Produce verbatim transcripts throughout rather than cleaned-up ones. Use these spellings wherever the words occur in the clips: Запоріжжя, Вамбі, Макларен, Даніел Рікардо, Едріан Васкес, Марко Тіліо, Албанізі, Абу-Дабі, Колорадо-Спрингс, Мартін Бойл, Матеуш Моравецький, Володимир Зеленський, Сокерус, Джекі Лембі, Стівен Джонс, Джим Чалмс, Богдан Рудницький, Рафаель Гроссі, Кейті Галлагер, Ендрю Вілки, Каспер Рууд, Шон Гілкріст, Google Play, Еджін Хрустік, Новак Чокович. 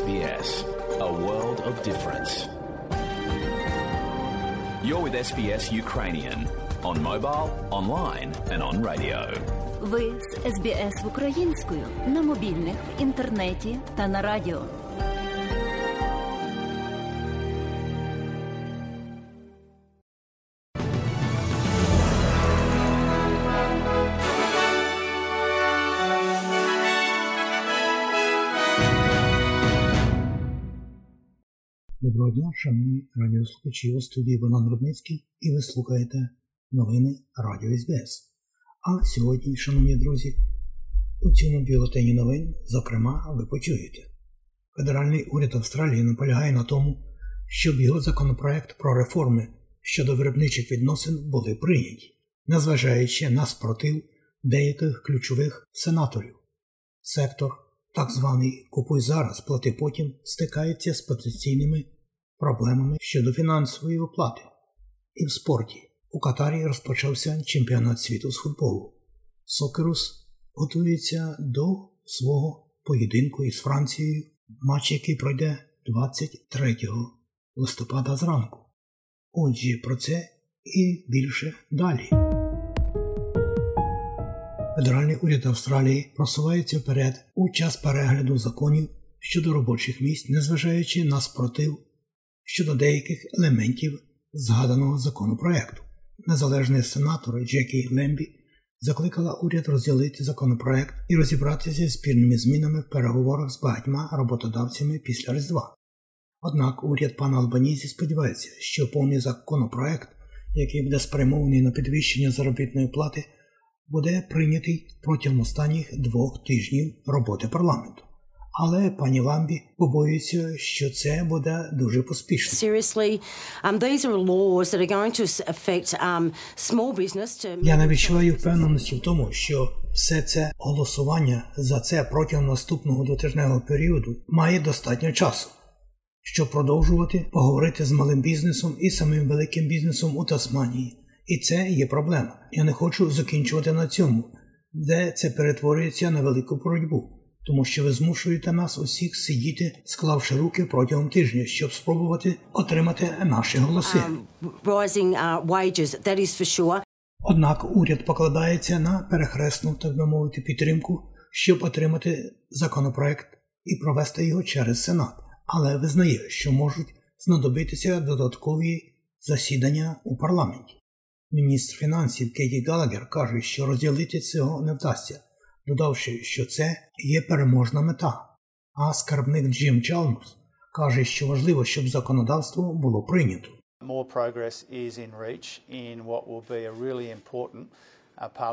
S B S, a world of difference. You're with S B S Ukrainian on mobile, online and on radio. Ви з Ес Бі Ес українською на мобільних, в інтернеті та на радіо. Доброго дня, шановні радіослухачі, у студії Богдан Рудницький, і ви слухаєте новини Радіо Ес Бі Ес. А сьогодні, шановні друзі, у цьому бюлетені новин, зокрема, ви почуєте. Федеральний уряд Австралії наполягає на тому, щоб його законопроект про реформи щодо виробничих відносин були прийняті, незважаючи на спротив деяких ключових сенаторів. Сектор, так званий «Купуй зараз, плати потім», стикається з потенційними проблемами щодо фінансової оплати. І в спорті. У Катарі розпочався чемпіонат світу з футболу. Сокерус готується до свого поєдинку із Францією, матч який пройде двадцять третього листопада зранку. Отже, про це і більше далі. Федеральний уряд Австралії просувається вперед у час перегляду законів щодо робочих місць, незважаючи на спротив щодо деяких елементів згаданого законопроекту. Незалежний сенатор Джекі Лембі закликала уряд розділити законопроект і розібратися з спільними змінами в переговорах з багатьма роботодавцями після Різдва. Однак уряд пана Албанізі сподівається, що повний законопроект, який буде спрямований на підвищення заробітної плати, буде прийнятий протягом останніх двох тижнів роботи парламенту. Але пані Вамбі побоюється, що це буде дуже поспішно. Seriously, um these are laws that are going to affect um small business to... Я не відчуваю впевненості в тому, що все це голосування за це протягом наступного двотижневого періоду має достатньо часу, щоб продовжувати поговорити з малим бізнесом і самим великим бізнесом у Тасманії. І це є проблема. Я не хочу закінчувати на цьому, де це перетворюється на велику боротьбу. Тому що ви змушуєте нас усіх сидіти, склавши руки протягом тижня, щоб спробувати отримати наші голоси. Однак уряд покладається на перехресну, так би мовити, підтримку, щоб отримати законопроект і провести його через Сенат. Але визнає, що можуть знадобитися додаткові засідання у парламенті. Міністр фінансів Кейті Галлагер каже, що розділити цього не вдасться, додавши, що це є переможна мета. А скарбник Джим Чалмс каже, що важливо, щоб законодавство було прийнято.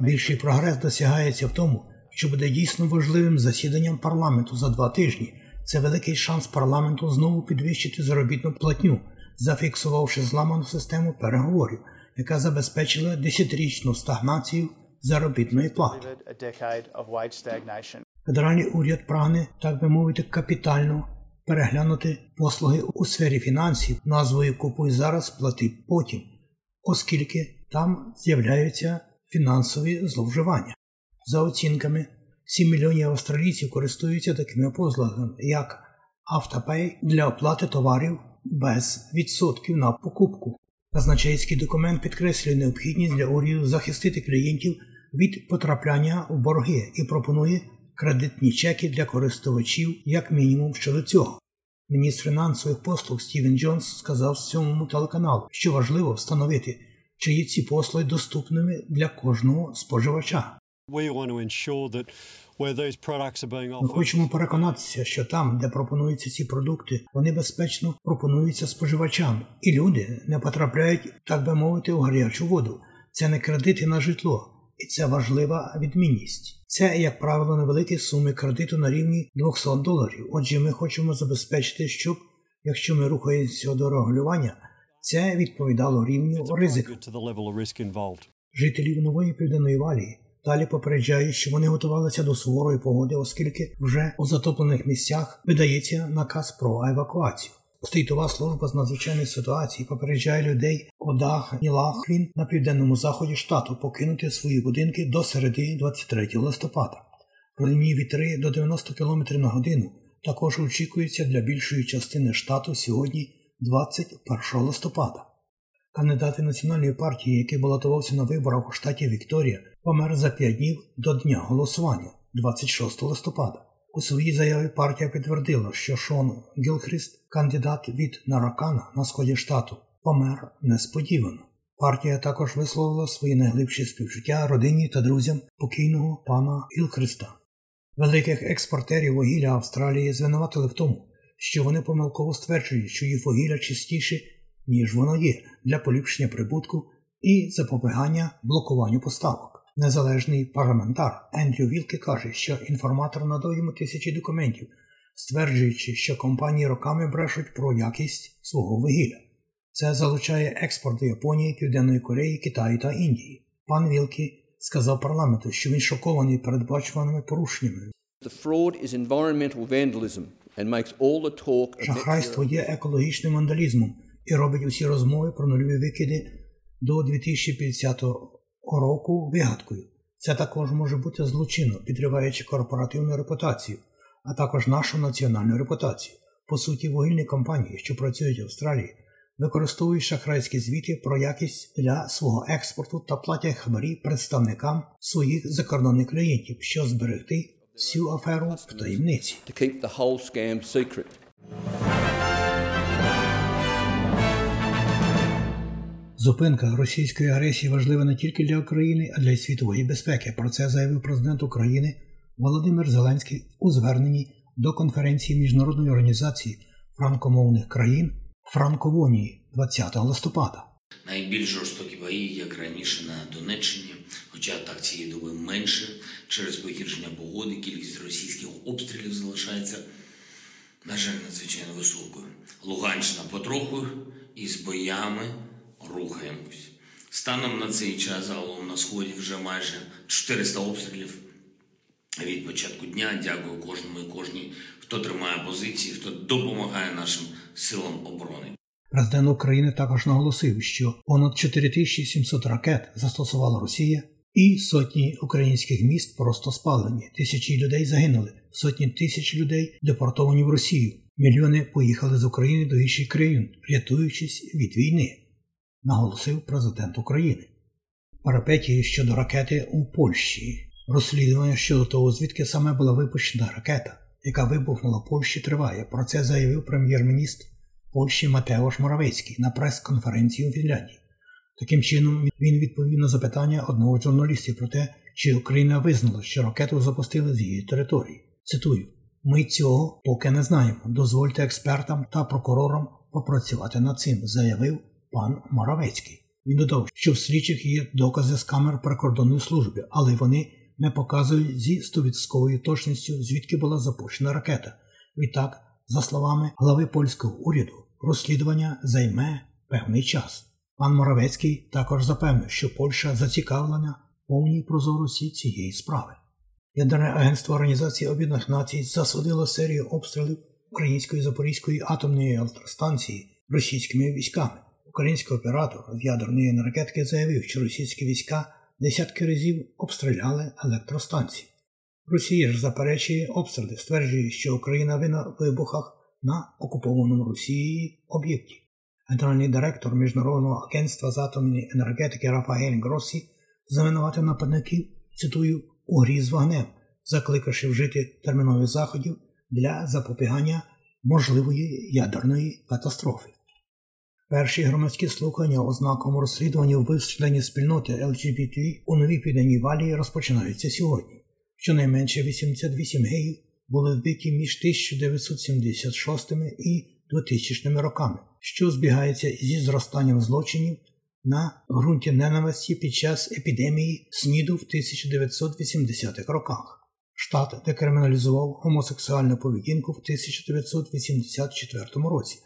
Більший прогрес досягається в тому, що буде дійсно важливим засіданням парламенту за два тижні. Це великий шанс парламенту знову підвищити заробітну платню, зафіксувавши зламану систему переговорів, яка забезпечила десятирічну стагнацію заробітної плати. Федеральний уряд прагне, так би мовити, капітально переглянути послуги у сфері фінансів назвою «Купуй зараз, плати потім», оскільки там з'являються фінансові зловживання. За оцінками, сім мільйонів австралійців користуються такими послугами, як автопей для оплати товарів без відсотків на покупку. Казначейський документ підкреслює необхідність для уряду захистити клієнтів від потрапляння в борги і пропонує кредитні чеки для користувачів як мінімум щодо цього. Міністр фінансових послуг Стівен Джонс сказав сьомому телеканалу, що важливо встановити, чи є ці послуги доступними для кожного споживача. Ми хочемо переконатися, що там, де пропонуються ці продукти, вони безпечно пропонуються споживачам, і люди не потрапляють, так би мовити, у гарячу воду. Це не кредити на житло, і це важлива відмінність. Це, як правило, невеликі суми кредиту на рівні двісті доларів. Отже, ми хочемо забезпечити, щоб, якщо ми рухаємося до регулювання, це відповідало рівню ризику. Жителів Нової Південної Валії далі попереджають, що вони готувалися до суворої погоди, оскільки вже у затоплених місцях видається наказ про евакуацію. Стейтова служба з надзвичайної ситуації попереджає людей у Даніел-Рікардо на південному заході штату покинути свої будинки до середи двадцять третього листопада. Проливні вітри до дев'яносто кілометрів на годину також очікується для більшої частини штату сьогодні, двадцять першого листопада. Кандидат Національної партії, який балотувався на виборах у штаті Вікторія, помер за п'ять днів до дня голосування, двадцять шостого листопада. У своїй заяві партія підтвердила, що Шон Гілкріст, кандидат від Наракана на сході штату, помер несподівано. Партія також висловила свої найглибші співчуття родині та друзям покійного пана Гілкріста. Великих експортерів вугілля Австралії звинуватили в тому, що вони помилково стверджують, що їх вугілля чистіше, ніж воно є, для поліпшення прибутку і запобігання блокуванню поставок. Незалежний парламентар Ендрю Вілки каже, що інформатор надав йому тисячі документів, стверджуючи, що компанії роками брешуть про якість свого вугілля. Це залучає експорт до Японії, Південної Кореї, Китаю та Індії. Пан Вілки сказав парламенту, що він шокований передбачуваними порушеннями. Шахрайство є екологічним вандалізмом і робить усі розмови про нульові викиди до дві тисячі п'ятдесятого року вигадкою. Це також може бути злочинно, підриваючи корпоративну репутацію, а також нашу національну репутацію. По суті, вугільні компанії, що працюють в Австралії, використовують шахрайські звіти про якість для свого експорту та платять хабарі представникам своїх закордонних клієнтів, щоб зберегти всю аферу в таємниці. Зупинка російської агресії важлива не тільки для України, а для світової безпеки. Про це заявив президент України Володимир Зеленський у зверненні до конференції Міжнародної організації франкомовних країн Франкованії двадцятого листопада. Найбільш жорстокі бої як раніше на Донеччині, хоча атак цієї доби менше. Через погіршення погоди кількість російських обстрілів залишається, на жаль, надзвичайно високою. Луганщина потроху і з боями рухаємось. Станом на цей час загалом на Сході вже майже чотириста обстрілів від початку дня. Дякую кожному і кожній, хто тримає позиції, хто допомагає нашим силам оборони. Президент України також наголосив, що понад чотири тисячі сімсот ракет застосувала Росія, і сотні українських міст просто спалені. Тисячі людей загинули, сотні тисяч людей депортовані в Росію. Мільйони поїхали з України до інших країн, рятуючись від війни, наголосив президент України. Перипетії щодо ракети у Польщі. Розслідування щодо того, звідки саме була випущена ракета, яка вибухнула в Польщі, триває. Про це заявив прем'єр-міністр Польщі Матеуш Моравецький на прес-конференції у Фінляндії. Таким чином, він відповів на запитання одного з журналістів про те, чи Україна визнала, що ракету запустили з її території. Цитую: «Ми цього поки не знаємо. Дозвольте експертам та прокурорам попрацювати над цим», – заявив пан Моравецький. Він додав, що в слідчих є докази з камер прикордонної служби, але вони не показують зі стовідсотковою точністю, звідки була запущена ракета. Відтак, за словами глави польського уряду, розслідування займе певний час. Пан Моравецький також запевнив, що Польща зацікавлена повній прозорості цієї справи. Ядерне агентство Організації Об'єднаних Націй засудило серію обстрілів української Запорізької атомної електростанції російськими військами. Український оператор ядерної енергетики заявив, що російські війська десятки разів обстріляли електростанції. Росія ж заперечує обстріли, стверджує, що Україна винна в вибухах на окупованому Росією об'єкті. Генеральний директор Міжнародного агентства з атомної енергетики Рафаель Гроссі звинуватив нападників, цитую, «у грі з вогнем», закликавши вжити термінових заходів для запобігання можливої ядерної катастрофи. Перші громадські слухання у знаковому розслідуванні вбивств членів спільноти ел ге бе те у Новій Південній Валії розпочинаються сьогодні. Щонайменше вісімдесят вісім геїв були вбиті між тисяча дев'ятсот сімдесят шостим і двотисячними роками, що збігається зі зростанням злочинів на ґрунті ненависті під час епідемії СНІДу в тисяча дев'ятсот вісімдесятих роках. Штат декриміналізував гомосексуальну поведінку в тисяча дев'ятсот вісімдесят четвертому році.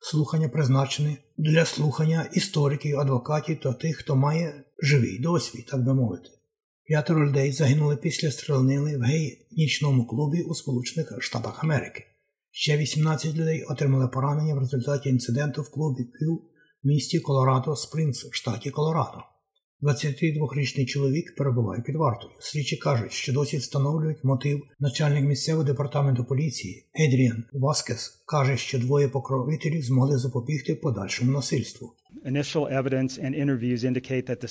Слухання призначені для слухання істориків, адвокатів та тих, хто має живий досвід, так би мовити. П'ятеро людей загинули після стрілянини в гей-нічному клубі у Сполучених Штатах Америки. Ще вісімнадцять людей отримали поранення в результаті інциденту в клубі Кью в місті Колорадо-Спрингс, штаті Колорадо. двадцятидвохрічний чоловік перебуває під вартою. Слідчі кажуть, що досі встановлюють мотив. Начальник місцевого департаменту поліції Едріан Васкес каже, що двоє покровителів змогли запобігти подальшому насильству.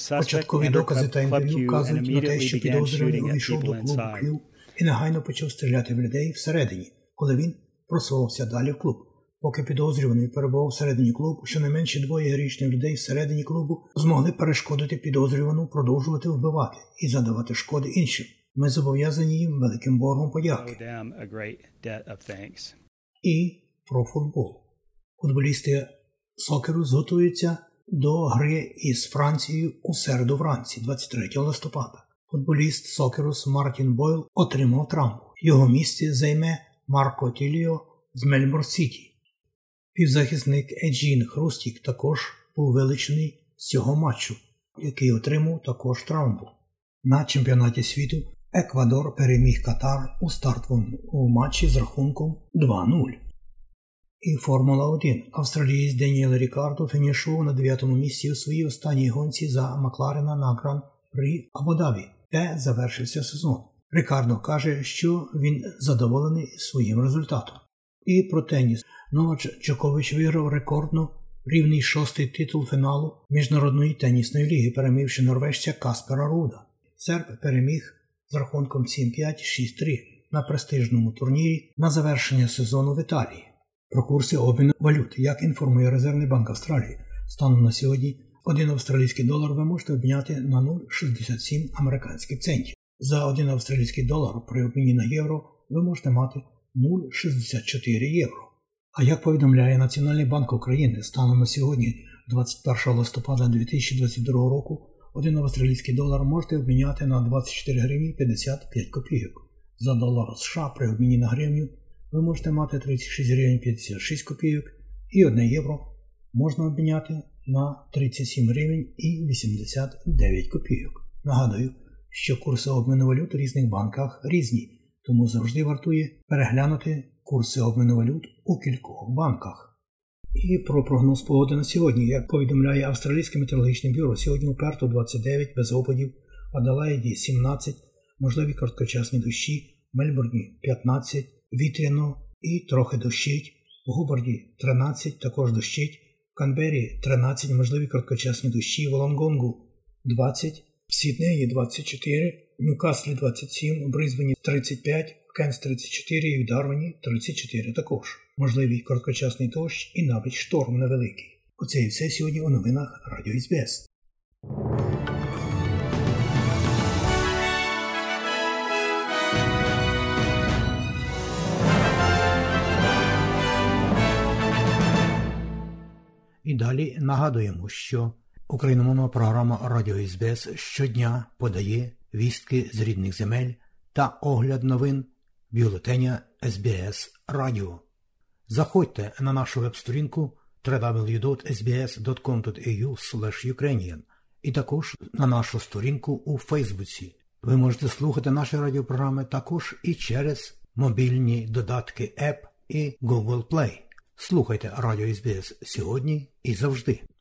Початкові докази та інтерв'ю вказують на те, що підозрюваний увійшов до клубу Q і негайно почав стріляти в людей всередині, коли він просувався далі в клуб. Поки підозрюваний перебував всередині клубу, щонайменше двоє героїчних людей всередині клубу змогли перешкодити підозрюваному продовжувати вбивати і задавати шкоди іншим. Ми зобов'язані їм великим боргом подяки. І про футбол. Футболісти сокеру зготуються до гри із Францією у середу вранці, двадцять третього листопада. Футболіст сокерус Мартін Бойл отримав травму. Його місце займе Марко Тіліо з Мельбурн-Сіті. Півзахисник Еджін Хрустік також був вилучений з цього матчу, який отримав також травму. На чемпіонаті світу Еквадор переміг Катар у стартовому матчі з рахунком два нуль. І Формула один. Австралієць Даніел Рікардо фінішував на дев'ятому місці у своїй останній гонці за Макларена на Гран-прі Абу-Дабі, де завершився сезон. Рікардо каже, що він задоволений своїм результатом. І про теніс. Новак Чокович виграв рекордно рівний шостий титул фіналу Міжнародної тенісної ліги, перемігши норвежця Каспера Руда. Серб переміг з рахунком сім п'ять шість три на престижному турнірі на завершення сезону в Італії. Про курси обміну валют, як інформує Резервний банк Австралії, станом на сьогодні один австралійський долар ви можете обміняти на нуль цілих шістдесят сім американських центів. За один австралійський долар при обміні на євро ви можете мати нуль цілих шістдесят чотири євро. А як повідомляє Національний банк України, станом на сьогодні, двадцять першого листопада дві тисячі двадцять другого року, один австралійський долар можете обміняти на двадцять чотири гривні п'ятдесят п'ять копійок. За долар США при обміні на гривню ви можете мати тридцять шість гривень п'ятдесят шість копійок і один євро можна обміняти на тридцять сім гривень і вісімдесят дев'ять копійок. Нагадую, що курси обміну валют у різних банках різні, тому завжди вартує переглянути курси обміну валют у кількох банках. І про прогноз погоди на сьогодні. Як повідомляє Австралійське метеорологічне бюро, сьогодні у Перту двадцять дев'ять, без опадів, Аделаїді сімнадцять, можливі короткочасні дощі, Мельбурні п'ятнадцять, вітряно і трохи дощить, в Гобарді тринадцять, також дощить, в Канбері тринадцять, можливі короткочасні дощі, в Волонгонгу двадцять, в Сіднеї двадцять чотири, в Ньюкаслі двадцять сім, у Брисбені тридцять п'ять, Кенс тридцять чотири і в Дарвіні тридцять чотири також. Можливий короткочасний дощ і навіть шторм невеликий. Оце і все сьогодні у новинах Радіо СБС. І далі нагадуємо, що україномовна програма Радіо СБС щодня подає вістки з рідних земель та огляд новин бюлетеня ес бі ес Радіо. Заходьте на нашу веб-сторінку дабл ю дабл ю дабл ю крапка ес бі ес крапка ком крапка ей ю слеш юкрейніан і також на нашу сторінку у Фейсбуці. Ви можете слухати наші радіопрограми також і через мобільні додатки App і Google Play. Слухайте Радіо ес бі ес сьогодні і завжди.